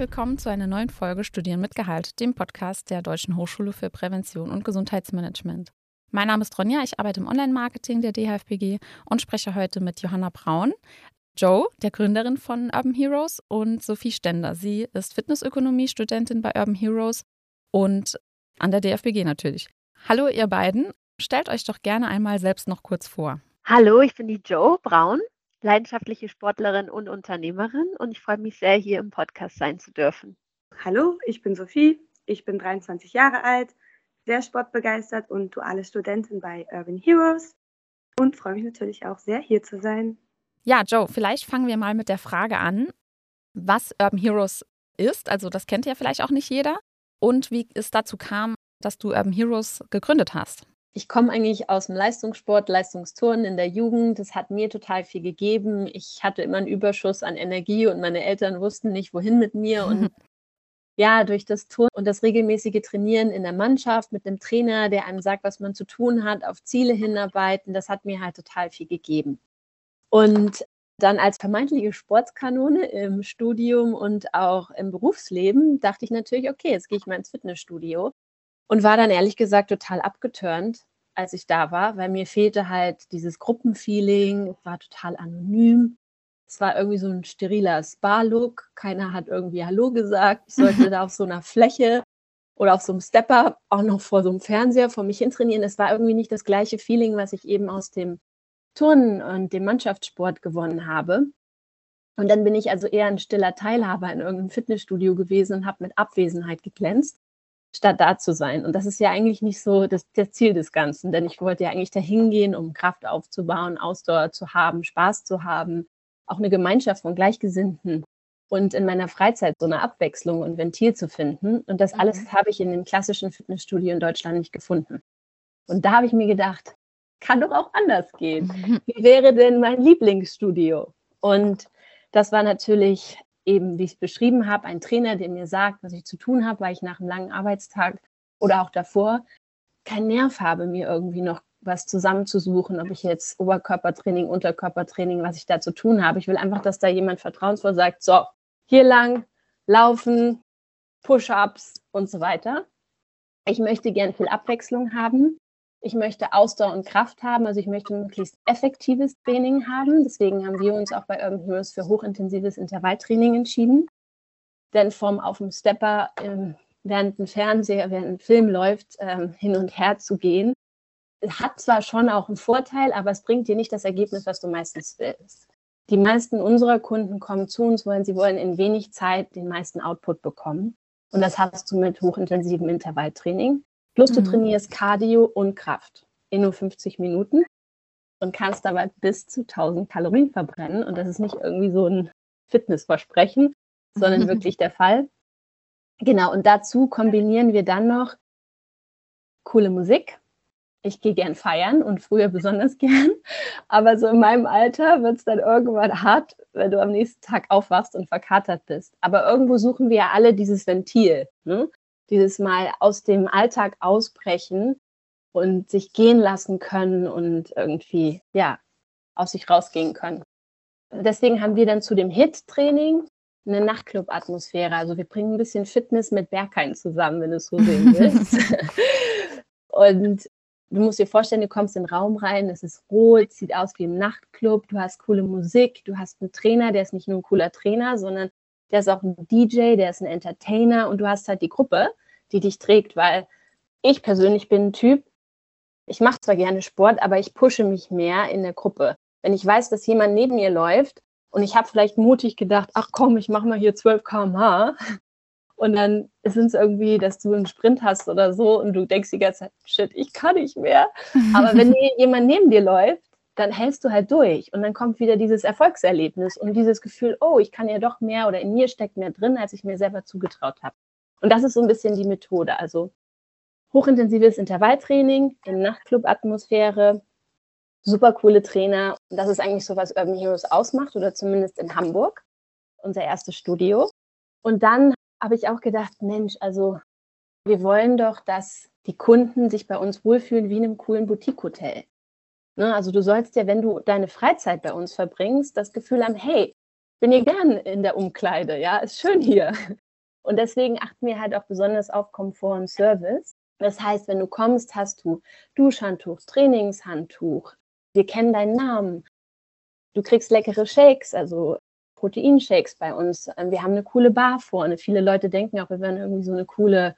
willkommen zu einer neuen Folge Studieren mit Gehalt, dem Podcast der Deutschen Hochschule für Prävention und Gesundheitsmanagement. Mein Name ist Ronja, ich arbeite im Online-Marketing der DHFPG und spreche heute mit Johanna Braun, Jo, der Gründerin von Urban Heroes, und Sophie Ständer. Sie ist Fitnessökonomie-Studentin bei Urban Heroes und an der DHFPG natürlich. Hallo ihr beiden, stellt euch doch gerne einmal selbst noch kurz vor. Hallo, ich bin die Jo Braun, leidenschaftliche Sportlerin und Unternehmerin, und ich freue mich sehr, hier im Podcast sein zu dürfen. Hallo, ich bin Sophie, ich bin 23 Jahre alt, sehr sportbegeistert und duale Studentin bei Urban Heroes und freue mich natürlich auch sehr, hier zu sein. Ja, Jo, vielleicht fangen wir mal mit der Frage an, was Urban Heroes ist, also das kennt ja vielleicht auch nicht jeder, und wie es dazu kam, dass du Urban Heroes gegründet hast. Ich komme eigentlich aus dem Leistungssport, Leistungsturnen in der Jugend. Das hat mir total viel gegeben. Ich hatte immer einen Überschuss an Energie und meine Eltern wussten nicht, wohin mit mir. Und ja, durch das Turnen und das regelmäßige Trainieren in der Mannschaft mit einem Trainer, der einem sagt, was man zu tun hat, auf Ziele hinarbeiten, das hat mir halt total viel gegeben. Und dann als vermeintliche Sportskanone im Studium und auch im Berufsleben dachte ich natürlich, okay, jetzt gehe ich mal ins Fitnessstudio. Und war dann ehrlich gesagt total abgeturnt, als ich da war, weil mir fehlte halt dieses Gruppenfeeling, es war total anonym. Es war irgendwie so ein steriler Spa-Look, keiner hat irgendwie Hallo gesagt. Ich sollte da auf so einer Fläche oder auf so einem Stepper auch noch vor so einem Fernseher vor mich hin trainieren. Es war irgendwie nicht das gleiche Feeling, was ich eben aus dem Turnen und dem Mannschaftssport gewonnen habe. Und dann bin ich also eher ein stiller Teilhaber in irgendeinem Fitnessstudio gewesen und habe mit Abwesenheit geglänzt, statt da zu sein. Und das ist ja eigentlich nicht so das Ziel des Ganzen, denn ich wollte ja eigentlich dahin gehen, um Kraft aufzubauen, Ausdauer zu haben, Spaß zu haben, auch eine Gemeinschaft von Gleichgesinnten und in meiner Freizeit so eine Abwechslung und Ventil zu finden. Und das alles habe ich in dem klassischen Fitnessstudio in Deutschland nicht gefunden. Und da habe ich mir gedacht, kann doch auch anders gehen. Wie wäre denn mein Lieblingsstudio? Und das war natürlich eben, wie ich es beschrieben habe, ein Trainer, der mir sagt, was ich zu tun habe, weil ich nach einem langen Arbeitstag oder auch davor keinen Nerv habe, mir irgendwie noch was zusammenzusuchen, ob ich jetzt Oberkörpertraining, Unterkörpertraining, was ich da zu tun habe. Ich will einfach, dass da jemand vertrauensvoll sagt, so, hier lang, laufen, Push-ups und so weiter. Ich möchte gern viel Abwechslung haben. Ich möchte Ausdauer und Kraft haben, also ich möchte möglichst effektives Training haben. Deswegen haben wir uns auch bei Urban Heroes für hochintensives Intervalltraining entschieden. Denn vom auf dem Stepper, während ein Fernseher, während ein Film läuft, hin und her zu gehen, hat zwar schon auch einen Vorteil, aber es bringt dir nicht das Ergebnis, was du meistens willst. Die meisten unserer Kunden kommen zu uns, weil sie wollen in wenig Zeit den meisten Output bekommen. Und das hast du mit hochintensivem Intervalltraining. Plus du trainierst Cardio und Kraft in nur 50 Minuten und kannst dabei bis zu 1000 Kalorien verbrennen. Und das ist nicht irgendwie so ein Fitnessversprechen, sondern wirklich der Fall. Genau, und dazu kombinieren wir dann noch coole Musik. Ich gehe gern feiern und früher besonders gern. Aber so in meinem Alter wird es dann irgendwann hart, wenn du am nächsten Tag aufwachst und verkatert bist. Aber irgendwo suchen wir ja alle dieses Ventil, ne? Dieses Mal aus dem Alltag ausbrechen und sich gehen lassen können und irgendwie, ja, aus sich rausgehen können. Deswegen haben wir dann zu dem Hit-Training eine Nachtclub-Atmosphäre. Also wir bringen ein bisschen Fitness mit Berghain zusammen, wenn du es so sehen willst. Und du musst dir vorstellen, du kommst in den Raum rein, es ist rot, sieht aus wie im Nachtclub, du hast coole Musik, du hast einen Trainer, der ist nicht nur ein cooler Trainer, sondern der ist auch ein DJ, der ist ein Entertainer, und du hast halt die Gruppe, die dich trägt, weil ich persönlich bin ein Typ, ich mache zwar gerne Sport, aber ich pushe mich mehr in der Gruppe. Wenn ich weiß, dass jemand neben mir läuft und ich habe vielleicht mutig gedacht, ach komm, ich mache mal hier 12 km/h, und dann sind es irgendwie, dass du einen Sprint hast oder so und du denkst die ganze Zeit, shit, ich kann nicht mehr. Aber wenn jemand neben dir läuft, dann hältst du halt durch und dann kommt wieder dieses Erfolgserlebnis und dieses Gefühl, oh, ich kann ja doch mehr oder in mir steckt mehr drin, als ich mir selber zugetraut habe. Und das ist so ein bisschen die Methode, also hochintensives Intervalltraining in Nachtclub-Atmosphäre, super coole Trainer. Und das ist eigentlich so, was Urban Heroes ausmacht, oder zumindest in Hamburg, unser erstes Studio. Und dann habe ich auch gedacht, Mensch, also wir wollen doch, dass die Kunden sich bei uns wohlfühlen wie in einem coolen Boutique-Hotel. Also du sollst ja, wenn du deine Freizeit bei uns verbringst, das Gefühl haben, hey, bin hier gern in der Umkleide, ja, ist schön hier. Und deswegen achten wir halt auch besonders auf Komfort und Service. Das heißt, wenn du kommst, hast du Duschhandtuch, Trainingshandtuch, wir kennen deinen Namen, du kriegst leckere Shakes, also Proteinshakes bei uns. Wir haben eine coole Bar vorne. Viele Leute denken auch, wir wären irgendwie so eine coole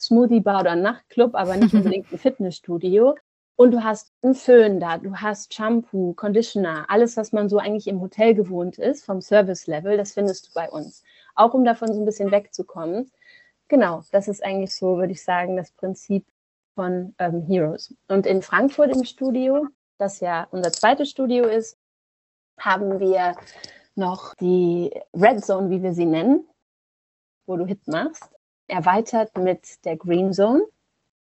Smoothie-Bar oder Nachtclub, aber nicht unbedingt ein Fitnessstudio. Und du hast einen Föhn da, du hast Shampoo, Conditioner, alles, was man so eigentlich im Hotel gewohnt ist, vom Service-Level, das findest du bei uns. Auch um davon so ein bisschen wegzukommen. Genau, das ist eigentlich so, würde ich sagen, das Prinzip von Urban Heroes. Und in Frankfurt im Studio, das ja unser zweites Studio ist, haben wir noch die Red Zone, wie wir sie nennen, wo du Hit machst, erweitert mit der Green Zone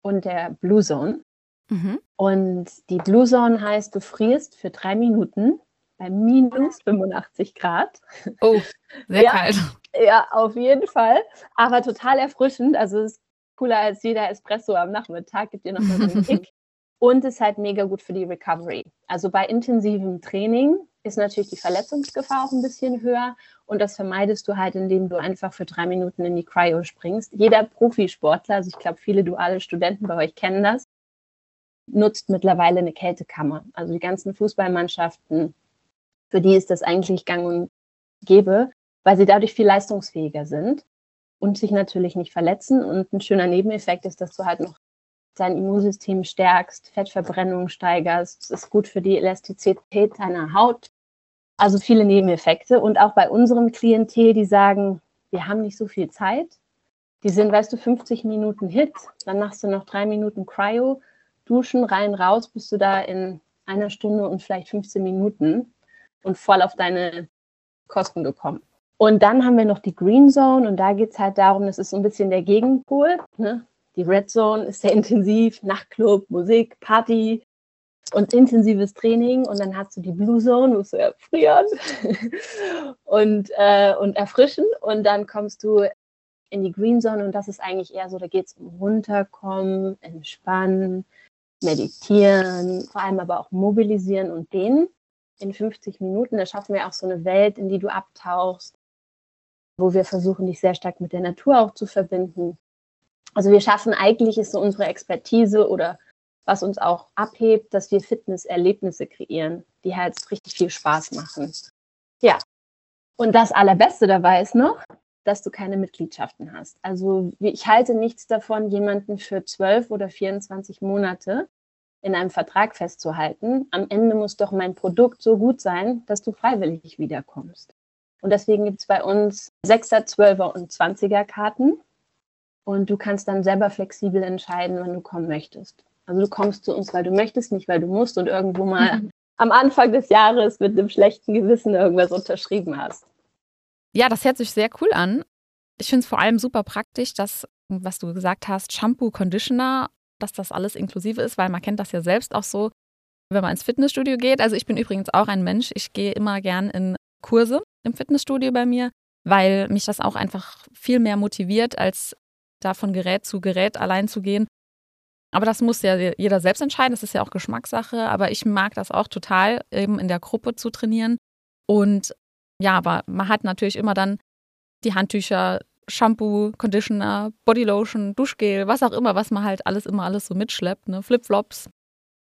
und der Blue Zone. Mhm. Und die Blue Zone heißt, du frierst für 3 Minuten bei minus 85 Grad. Oh, sehr kalt. Ja, auf jeden Fall. Aber total erfrischend. Also es ist cooler als jeder Espresso am Nachmittag. Gibt dir nochmal so einen Kick. Und ist halt mega gut für die Recovery. Also bei intensivem Training ist natürlich die Verletzungsgefahr auch ein bisschen höher. Und das vermeidest du halt, indem du einfach für 3 Minuten in die Cryo springst. Jeder Profisportler, also ich glaube, viele duale Studenten bei euch kennen das, nutzt mittlerweile eine Kältekammer. Also die ganzen Fußballmannschaften, für die ist das eigentlich gang und gäbe, weil sie dadurch viel leistungsfähiger sind und sich natürlich nicht verletzen. Und ein schöner Nebeneffekt ist, dass du halt noch dein Immunsystem stärkst, Fettverbrennung steigerst. Es ist gut für die Elastizität deiner Haut. Also viele Nebeneffekte. Und auch bei unserem Klientel, die sagen, wir haben nicht so viel Zeit. Die sind, weißt du, 50 Minuten Hit, dann machst du noch 3 Minuten Cryo, duschen, rein, raus, bist du da in 1 Stunde und vielleicht 15 Minuten und voll auf deine Kosten gekommen. Und dann haben wir noch die Green Zone und da geht es halt darum, das ist so ein bisschen der Gegenpol, ne? Die Red Zone ist sehr intensiv, Nachtclub, Musik, Party und intensives Training. Und dann hast du die Blue Zone, musst du erfrieren und erfrischen. Und dann kommst du in die Green Zone und das ist eigentlich eher so, da geht es um Runterkommen, Entspannen, Meditieren, vor allem aber auch Mobilisieren und Dehnen. In 50 Minuten, da schaffen wir auch so eine Welt, in die du abtauchst, wo wir versuchen, dich sehr stark mit der Natur auch zu verbinden. Also wir schaffen, eigentlich ist so unsere Expertise oder was uns auch abhebt, dass wir Fitnesserlebnisse kreieren, die halt richtig viel Spaß machen. Ja, und das Allerbeste dabei ist noch, dass du keine Mitgliedschaften hast. Also ich halte nichts davon, jemanden für 12 oder 24 Monate in einem Vertrag festzuhalten. Am Ende muss doch mein Produkt so gut sein, dass du freiwillig wiederkommst. Und deswegen gibt es bei uns 6er, 12er und 20er Karten. Und du kannst dann selber flexibel entscheiden, wann du kommen möchtest. Also du kommst zu uns, weil du möchtest, nicht weil du musst und irgendwo mal am Anfang des Jahres mit einem schlechten Gewissen irgendwas unterschrieben hast. Ja, das hört sich sehr cool an. Ich finde es vor allem super praktisch, dass, was du gesagt hast, Shampoo, Conditioner, dass das alles inklusive ist, weil man kennt das ja selbst auch so, wenn man ins Fitnessstudio geht. Also ich bin übrigens auch ein Mensch, ich gehe immer gern in Kurse im Fitnessstudio bei mir, weil mich das auch einfach viel mehr motiviert, als da von Gerät zu Gerät allein zu gehen. Aber das muss ja jeder selbst entscheiden, das ist ja auch Geschmackssache, aber ich mag das auch total, eben in der Gruppe zu trainieren. Und ja, aber man hat natürlich immer dann die Handtücher, Shampoo, Conditioner, Bodylotion, Duschgel, was auch immer, was man halt alles so mitschleppt, ne? Flipflops.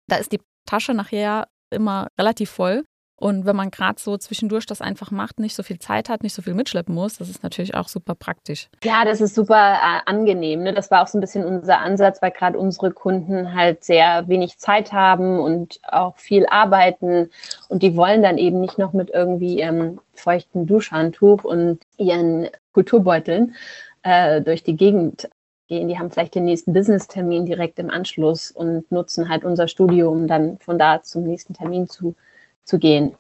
Da ist die Tasche nachher immer relativ voll. Und wenn man gerade so zwischendurch das einfach macht, nicht so viel Zeit hat, nicht so viel mitschleppen muss, das ist natürlich auch super praktisch. Ja, das ist super angenehm. Ne? Das war auch so ein bisschen unser Ansatz, weil gerade unsere Kunden halt sehr wenig Zeit haben und auch viel arbeiten. Und die wollen dann eben nicht noch mit irgendwie ihrem feuchten Duschhandtuch und ihren Kulturbeuteln durch die Gegend gehen. Die haben vielleicht den nächsten Business-Termin direkt im Anschluss und nutzen halt unser Studio, um dann von da zum nächsten Termin zu gehen.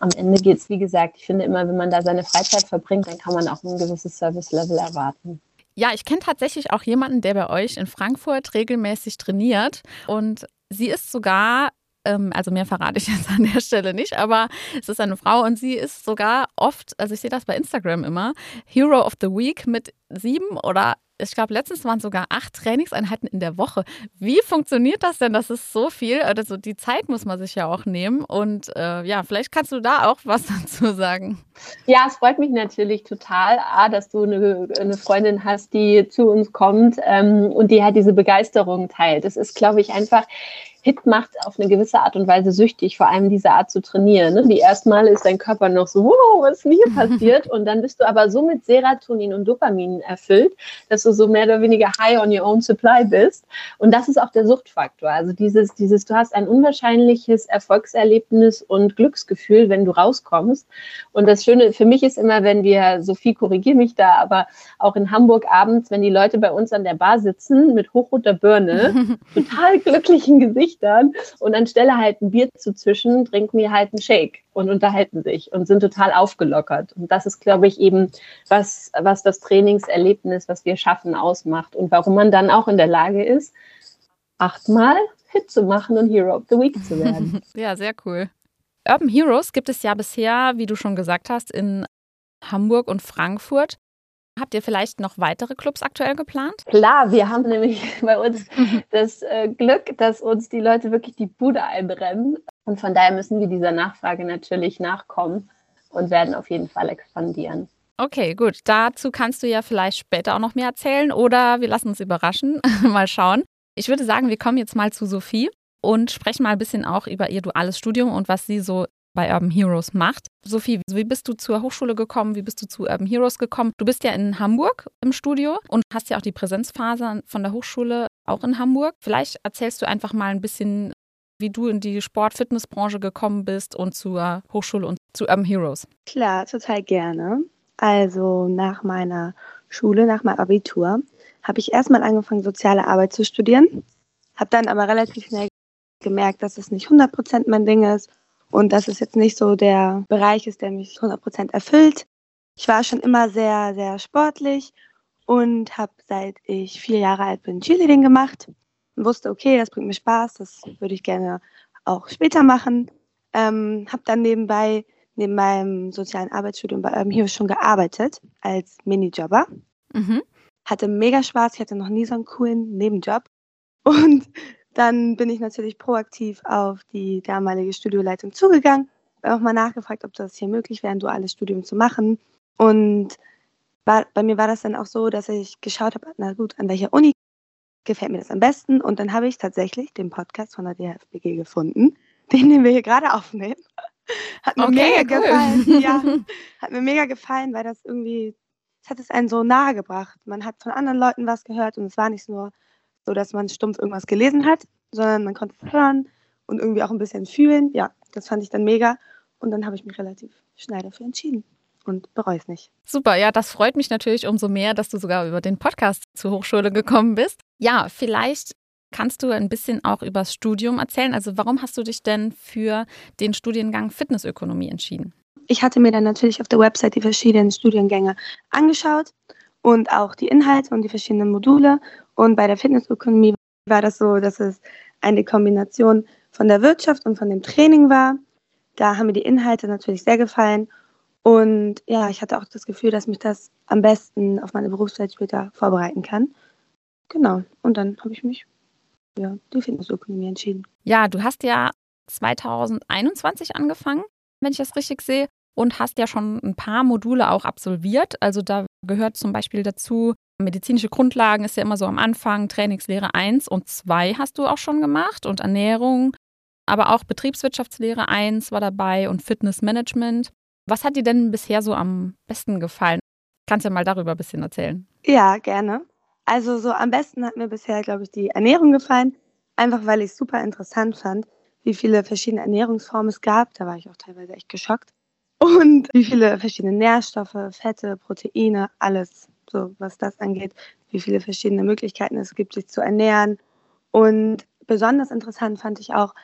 Am Ende geht es, wie gesagt, ich finde immer, wenn man da seine Freizeit verbringt, dann kann man auch ein gewisses Service-Level erwarten. Ja, ich kenne tatsächlich auch jemanden, der bei euch in Frankfurt regelmäßig trainiert und sie ist sogar, also mehr verrate ich jetzt an der Stelle nicht, aber es ist eine Frau und sie ist sogar oft, also ich sehe das bei Instagram immer, Hero of the Week mit 7 oder ich glaube, letztens waren sogar 8 Trainingseinheiten in der Woche. Wie funktioniert das denn? Das ist so viel. Also die Zeit muss man sich ja auch nehmen. Und ja, vielleicht kannst du da auch was dazu sagen. Ja, es freut mich natürlich total, dass du eine Freundin hast, die zu uns kommt und die halt diese Begeisterung teilt. Das ist, glaube ich, einfach... Hit macht auf eine gewisse Art und Weise süchtig, vor allem diese Art zu trainieren. Ne? Die ersten Male ist dein Körper noch so, wow, was ist denn hier passiert? Und dann bist du aber so mit Serotonin und Dopamin erfüllt, dass du so mehr oder weniger high on your own supply bist. Und das ist auch der Suchtfaktor. Also dieses, du hast ein unwahrscheinliches Erfolgserlebnis und Glücksgefühl, wenn du rauskommst. Und das Schöne für mich ist immer, wenn wir, Sophie, korrigiere mich da, aber auch in Hamburg abends, wenn die Leute bei uns an der Bar sitzen, mit hochroter Birne, total glücklichen Gesicht, und anstelle halt ein Bier zu zischen, trinken wir halt einen Shake und unterhalten sich und sind total aufgelockert. Und das ist, glaube ich, eben was das Trainingserlebnis, was wir schaffen, ausmacht und warum man dann auch in der Lage ist, 8-mal Hit zu machen und Hero of the Week zu werden. Ja, sehr cool. Urban Heroes gibt es ja bisher, wie du schon gesagt hast, in Hamburg und Frankfurt. Habt ihr vielleicht noch weitere Clubs aktuell geplant? Klar, wir haben nämlich bei uns das Glück, dass uns die Leute wirklich die Bude einbrennen. Und von daher müssen wir dieser Nachfrage natürlich nachkommen und werden auf jeden Fall expandieren. Okay, gut. Dazu kannst du ja vielleicht später auch noch mehr erzählen oder wir lassen uns überraschen. Mal schauen. Ich würde sagen, wir kommen jetzt mal zu Sophie und sprechen mal ein bisschen auch über ihr duales Studium und was sie so bei Urban Heroes macht. Sophie, wie bist du zur Hochschule gekommen? Wie bist du zu Urban Heroes gekommen? Du bist ja in Hamburg im Studio und hast ja auch die Präsenzphase von der Hochschule auch in Hamburg. Vielleicht erzählst du einfach mal ein bisschen, wie du in die Sport-Fitness-Branche gekommen bist und zur Hochschule und zu Urban Heroes. Klar, total gerne. Also nach meiner Schule, nach meinem Abitur, habe ich erstmal angefangen, soziale Arbeit zu studieren. Habe dann aber relativ schnell gemerkt, dass es nicht 100% mein Ding ist. Und dass es jetzt nicht so der Bereich ist, der mich 100% erfüllt. Ich war schon immer sehr, sehr sportlich und habe, seit ich 4 Jahre alt bin, Cheerleading gemacht. Und wusste, okay, das bringt mir Spaß, das würde ich gerne auch später machen. Habe dann nebenbei, neben meinem sozialen Arbeitsstudium bei Urban Heroes schon gearbeitet, als Minijobber. Mhm. Hatte mega Spaß, ich hatte noch nie so einen coolen Nebenjob. Und... dann bin ich natürlich proaktiv auf die damalige Studioleitung zugegangen, habe auch mal nachgefragt, ob das hier möglich wäre, ein duales Studium zu machen. Und bei mir war das dann auch so, dass ich geschaut habe, na gut, an welcher Uni gefällt mir das am besten. Und dann habe ich tatsächlich den Podcast von der DHFPG gefunden, den wir hier gerade aufnehmen. Hat mir mega gefallen. Ja, hat mir mega gefallen, weil das irgendwie, es hat es einen so nahe gebracht. Man hat von anderen Leuten was gehört und es war nicht nur so, dass man stumpf irgendwas gelesen hat, sondern man konnte es hören und irgendwie auch ein bisschen fühlen. Ja, das fand ich dann mega. Und dann habe ich mich relativ schnell dafür entschieden und bereue es nicht. Super, ja, das freut mich natürlich umso mehr, dass du sogar über den Podcast zur Hochschule gekommen bist. Ja, vielleicht kannst du ein bisschen auch über das Studium erzählen. Also warum hast du dich denn für den Studiengang Fitnessökonomie entschieden? Ich hatte mir dann natürlich auf der Website die verschiedenen Studiengänge angeschaut und auch die Inhalte und die verschiedenen Module. Und bei der Fitnessökonomie war das so, dass es eine Kombination von der Wirtschaft und von dem Training war. Da haben mir die Inhalte natürlich sehr gefallen. Und ja, ich hatte auch das Gefühl, dass mich das am besten auf meine Berufswelt später vorbereiten kann. Genau, und dann habe ich mich für die Fitnessökonomie entschieden. Ja, du hast ja 2021 angefangen, wenn ich das richtig sehe, und hast ja schon ein paar Module auch absolviert. Also da gehört zum Beispiel dazu, medizinische Grundlagen ist ja immer so am Anfang, Trainingslehre 1 und 2 hast du auch schon gemacht und Ernährung, aber auch Betriebswirtschaftslehre 1 war dabei und Fitnessmanagement. Was hat dir denn bisher so am besten gefallen? Kannst ja mal darüber ein bisschen erzählen. Ja, gerne. Also so am besten hat mir bisher, glaube ich, die Ernährung gefallen, einfach weil ich es super interessant fand, wie viele verschiedene Ernährungsformen es gab. Da war ich auch teilweise echt geschockt. Und wie viele verschiedene Nährstoffe, Fette, Proteine, alles, so was das angeht, wie viele verschiedene Möglichkeiten es gibt, sich zu ernähren. Und besonders interessant fand ich auch,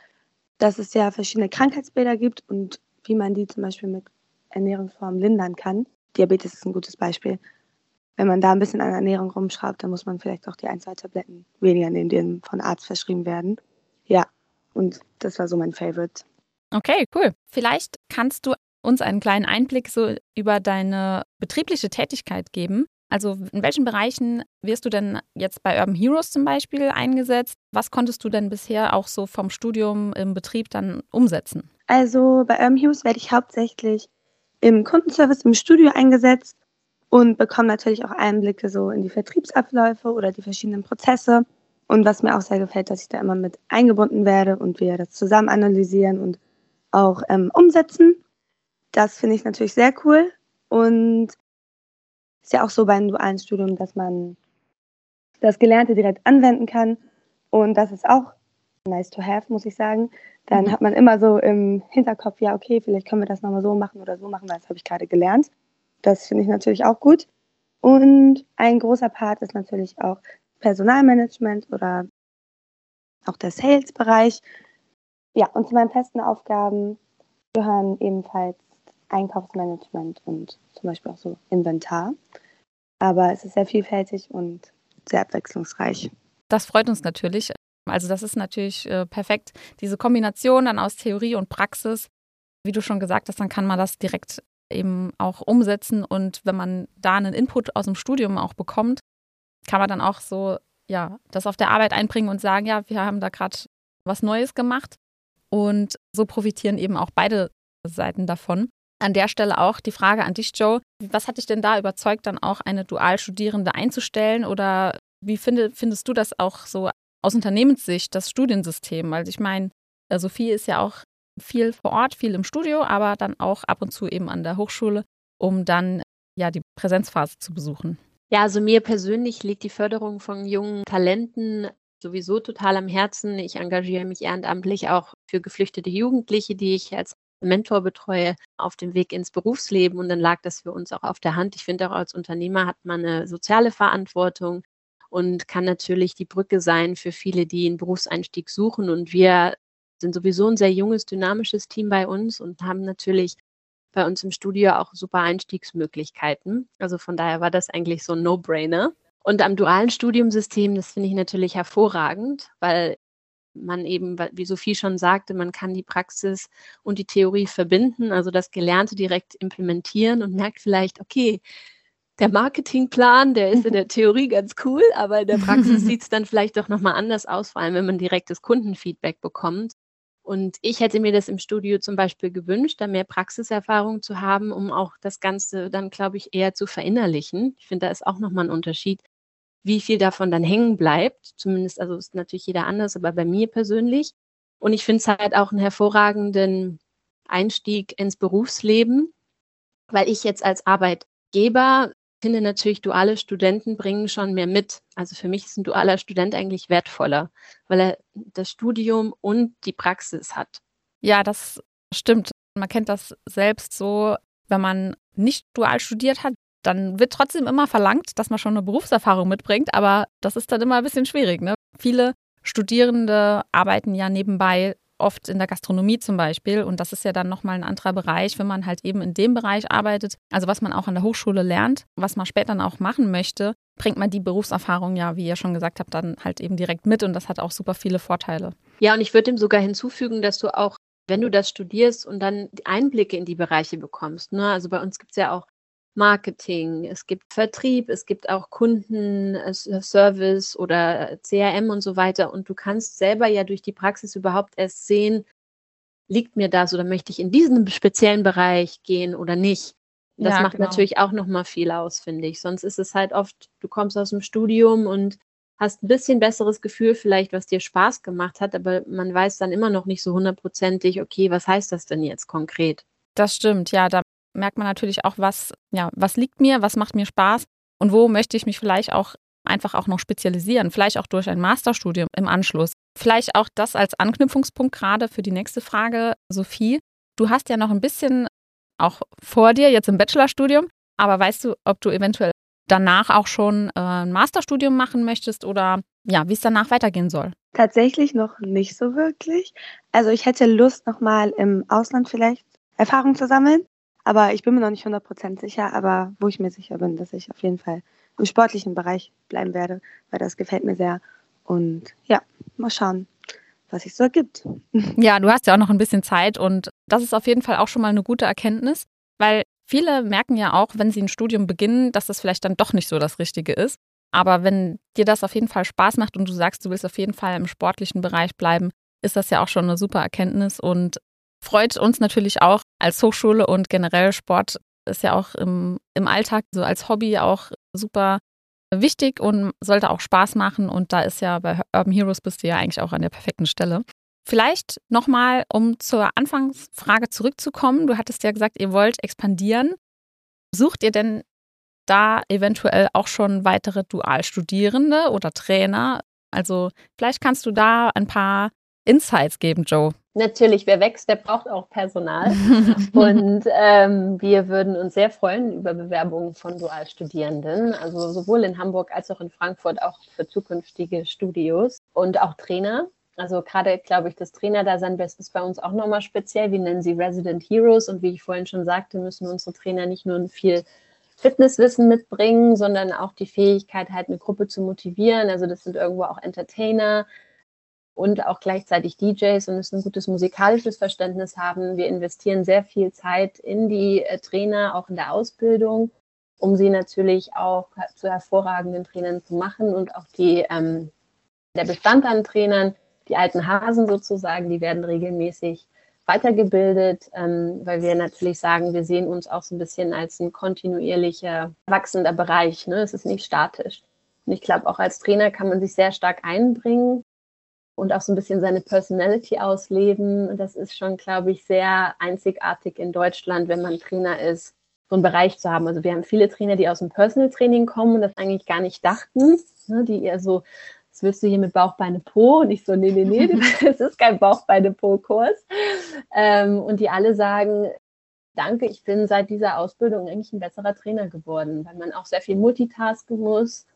dass es ja verschiedene Krankheitsbilder gibt und wie man die zum Beispiel mit Ernährungsformen lindern kann. Diabetes ist ein gutes Beispiel. Wenn man da ein bisschen an der Ernährung rumschraubt, dann muss man vielleicht auch die 1-2 Tabletten weniger nehmen, die von Arzt verschrieben werden. Ja, und das war so mein Favorite. Okay, cool. Vielleicht kannst du uns einen kleinen Einblick so über deine betriebliche Tätigkeit geben. Also in welchen Bereichen wirst du denn jetzt bei Urban Heroes zum Beispiel eingesetzt? Was konntest du denn bisher auch so vom Studium im Betrieb dann umsetzen? Also bei Urban Heroes werde ich hauptsächlich im Kundenservice im Studio eingesetzt und bekomme natürlich auch Einblicke so in die Vertriebsabläufe oder die verschiedenen Prozesse. Und was mir auch sehr gefällt, dass ich da immer mit eingebunden werde und wir das zusammen analysieren und auch umsetzen. Das finde ich natürlich sehr cool. Und ist ja auch so bei einem dualen Studium, dass man das Gelernte direkt anwenden kann. Und das ist auch nice to have, muss ich sagen. Dann hat man immer so im Hinterkopf, ja okay, vielleicht können wir das nochmal so machen oder so machen, weil das habe ich gerade gelernt. Das finde ich natürlich auch gut. Und ein großer Part ist natürlich auch Personalmanagement oder auch der Sales-Bereich. Ja, und zu meinen festen Aufgaben gehören ebenfalls Einkaufsmanagement und zum Beispiel auch so Inventar. Aber es ist sehr vielfältig und sehr abwechslungsreich. Das freut uns natürlich. Also das ist natürlich perfekt, diese Kombination dann aus Theorie und Praxis. Wie du schon gesagt hast, dann kann man das direkt eben auch umsetzen. Und wenn man da einen Input aus dem Studium auch bekommt, kann man dann auch so, ja, das auf der Arbeit einbringen und sagen, ja, wir haben da gerade was Neues gemacht. Und so profitieren eben auch beide Seiten davon. An der Stelle auch die Frage an dich, Joe. Was hat dich denn da überzeugt, dann auch eine Dualstudierende einzustellen? Oder wie findest du das auch so aus Unternehmenssicht, das Studiensystem? Also ich meine, Sophie ist ja auch viel vor Ort, viel im Studio, aber dann auch ab und zu eben an der Hochschule, um dann ja die Präsenzphase zu besuchen. Ja, also mir persönlich liegt die Förderung von jungen Talenten sowieso total am Herzen. Ich engagiere mich ehrenamtlich auch für geflüchtete Jugendliche, die ich als Mentor betreue, auf dem Weg ins Berufsleben. Und dann lag das für uns auch auf der Hand. Ich finde auch als Unternehmer hat man eine soziale Verantwortung und kann natürlich die Brücke sein für viele, die einen Berufseinstieg suchen. Und wir sind sowieso ein sehr junges, dynamisches Team bei uns und haben natürlich bei uns im Studio auch super Einstiegsmöglichkeiten. Also von daher war das eigentlich so ein No-Brainer. Und am dualen Studiumsystem, das finde ich natürlich hervorragend, weil man eben, wie Sophie schon sagte, man kann die Praxis und die Theorie verbinden, also das Gelernte direkt implementieren und merkt vielleicht, okay, der Marketingplan, der ist in der Theorie ganz cool, aber in der Praxis sieht es dann vielleicht doch nochmal anders aus, vor allem wenn man direktes Kundenfeedback bekommt. Und ich hätte mir das im Studio zum Beispiel gewünscht, da mehr Praxiserfahrung zu haben, um auch das Ganze dann, glaube ich, eher zu verinnerlichen. Ich finde, da ist auch nochmal ein Unterschied, wie viel davon dann hängen bleibt. Zumindest, also ist natürlich jeder anders, aber bei mir persönlich. Und ich finde es halt auch einen hervorragenden Einstieg ins Berufsleben, weil ich jetzt als Arbeitgeber finde natürlich, duale Studenten bringen schon mehr mit. Also für mich ist ein dualer Student eigentlich wertvoller, weil er das Studium und die Praxis hat. Ja, das stimmt. Man kennt das selbst so, wenn man nicht dual studiert hat, dann wird trotzdem immer verlangt, dass man schon eine Berufserfahrung mitbringt, aber das ist dann immer ein bisschen schwierig, ne? Viele Studierende arbeiten ja nebenbei oft in der Gastronomie zum Beispiel. Und das ist ja dann nochmal ein anderer Bereich, wenn man halt eben in dem Bereich arbeitet. Also was man auch an der Hochschule lernt, was man später dann auch machen möchte, bringt man die Berufserfahrung ja, wie ihr schon gesagt habt, dann halt eben direkt mit. Und das hat auch super viele Vorteile. Ja, und ich würde dem sogar hinzufügen, dass du auch, wenn du das studierst und dann Einblicke in die Bereiche bekommst, ne? Also bei uns gibt es ja auch Marketing, es gibt Vertrieb, es gibt auch Kundenservice oder CRM und so weiter. Und du kannst selber ja durch die Praxis überhaupt erst sehen, liegt mir das oder möchte ich in diesen speziellen Bereich gehen oder nicht. Das macht natürlich auch nochmal viel aus, finde ich. Sonst ist es halt oft, du kommst aus dem Studium und hast ein bisschen besseres Gefühl vielleicht, was dir Spaß gemacht hat, aber man weiß dann immer noch nicht so 100%, okay, was heißt das denn jetzt konkret? Das stimmt, ja, da merkt man natürlich auch, was liegt mir, was macht mir Spaß und wo möchte ich mich vielleicht auch einfach auch noch spezialisieren, vielleicht auch durch ein Masterstudium im Anschluss. Vielleicht auch das als Anknüpfungspunkt gerade für die nächste Frage. Sophie, du hast ja noch ein bisschen auch vor dir jetzt im Bachelorstudium, aber weißt du, ob du eventuell danach auch schon ein Masterstudium machen möchtest oder ja, wie es danach weitergehen soll? Tatsächlich noch nicht so wirklich. Also ich hätte Lust, nochmal im Ausland vielleicht Erfahrung zu sammeln. Aber ich bin mir noch nicht 100% sicher, aber wo ich mir sicher bin, dass ich auf jeden Fall im sportlichen Bereich bleiben werde, weil das gefällt mir sehr. Und ja, mal schauen, was sich so ergibt. Ja, du hast ja auch noch ein bisschen Zeit und das ist auf jeden Fall auch schon mal eine gute Erkenntnis, weil Viele merken ja auch, wenn sie ein Studium beginnen, dass das vielleicht dann doch nicht so das Richtige ist. Aber wenn dir das auf jeden Fall Spaß macht und du sagst, du willst auf jeden Fall im sportlichen Bereich bleiben, ist das ja auch schon eine super Erkenntnis und freut uns natürlich auch als Hochschule und generell Sport ist ja auch im Alltag so als Hobby auch super wichtig und sollte auch Spaß machen und da ist ja bei Urban Heroes bist du ja eigentlich auch an der perfekten Stelle. Vielleicht nochmal, um zur Anfangsfrage zurückzukommen, du hattest ja gesagt, ihr wollt expandieren. Sucht ihr denn da eventuell auch schon weitere Dualstudierende oder Trainer? Also vielleicht kannst du da ein paar Insights geben, Joe. Natürlich, wer wächst, der braucht auch Personal. Und wir würden uns sehr freuen über Bewerbungen von Dualstudierenden, also sowohl in Hamburg als auch in Frankfurt, auch für zukünftige Studios und auch Trainer. Also gerade, glaube ich, das Trainerdasein ist bei uns auch nochmal speziell. Wir nennen sie Resident Heroes und wie ich vorhin schon sagte, müssen unsere Trainer nicht nur viel Fitnesswissen mitbringen, sondern auch die Fähigkeit, halt eine Gruppe zu motivieren. Also das sind irgendwo auch Entertainer, und auch gleichzeitig DJs und müssen ein gutes musikalisches Verständnis haben. Wir investieren sehr viel Zeit in die Trainer, auch in der Ausbildung, um sie natürlich auch zu hervorragenden Trainern zu machen. Und auch der Bestand an Trainern, die alten Hasen sozusagen, die werden regelmäßig weitergebildet, weil wir natürlich sagen, wir sehen uns auch so ein bisschen als ein kontinuierlicher, wachsender Bereich. Ne? Es ist nicht statisch. Und ich glaube, auch als Trainer kann man sich sehr stark einbringen und auch so ein bisschen seine Personality ausleben. Und das ist schon, glaube ich, sehr einzigartig in Deutschland, wenn man Trainer ist, so einen Bereich zu haben. Also wir haben viele Trainer, die aus dem Personal Training kommen und das eigentlich gar nicht dachten, ne, die eher so, das willst du hier mit Bauch, Beine, Po? Und ich so, nee, es ist kein Bauch, Beine, Po-Kurs. Und die alle sagen, danke, ich bin seit dieser Ausbildung eigentlich ein besserer Trainer geworden, weil man auch sehr viel multitasken muss.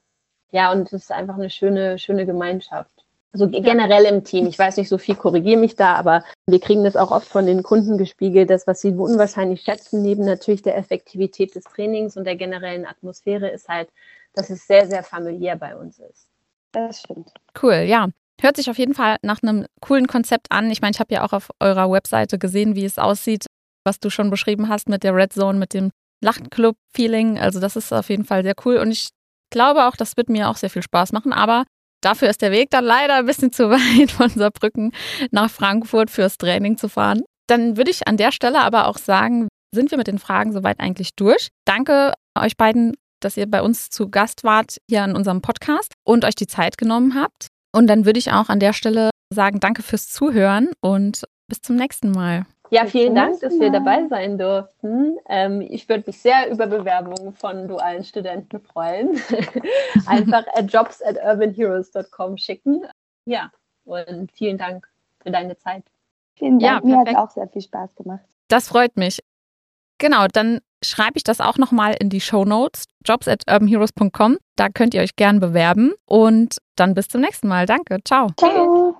Ja, und es ist einfach eine schöne Gemeinschaft. Also generell im Team, ich weiß nicht, Sophie, korrigiere mich da, aber wir kriegen das auch oft von den Kunden gespiegelt, das, was sie unwahrscheinlich schätzen, neben natürlich der Effektivität des Trainings und der generellen Atmosphäre, ist halt, dass es sehr, sehr familiär bei uns ist. Das stimmt. Cool, ja. Hört sich auf jeden Fall nach einem coolen Konzept an. Ich meine, ich habe ja auch auf eurer Webseite gesehen, wie es aussieht, was du schon beschrieben hast mit der Red Zone, mit dem Lachclub-Feeling. Also das ist auf jeden Fall sehr cool und ich glaube auch, das wird mir auch sehr viel Spaß machen, aber dafür ist der Weg dann leider ein bisschen zu weit von Saarbrücken nach Frankfurt fürs Training zu fahren. Dann würde ich an der Stelle aber auch sagen, sind wir mit den Fragen soweit eigentlich durch. Danke euch beiden, dass ihr bei uns zu Gast wart hier in unserem Podcast und euch die Zeit genommen habt. Und dann würde ich auch an der Stelle sagen, danke fürs Zuhören und bis zum nächsten Mal. Ja, vielen Dank, dass wir dabei sein durften. Ich würde mich sehr über Bewerbungen von dualen Studenten freuen. Einfach jobs@urbanheroes.com schicken. Ja, und vielen Dank für deine Zeit. Vielen Dank, ja, mir hat es auch sehr viel Spaß gemacht. Das freut mich. Genau, dann schreibe ich das auch nochmal in die Shownotes, jobs@urbanheroes.com. Da könnt ihr euch gern bewerben und dann bis zum nächsten Mal. Danke, ciao. Ciao.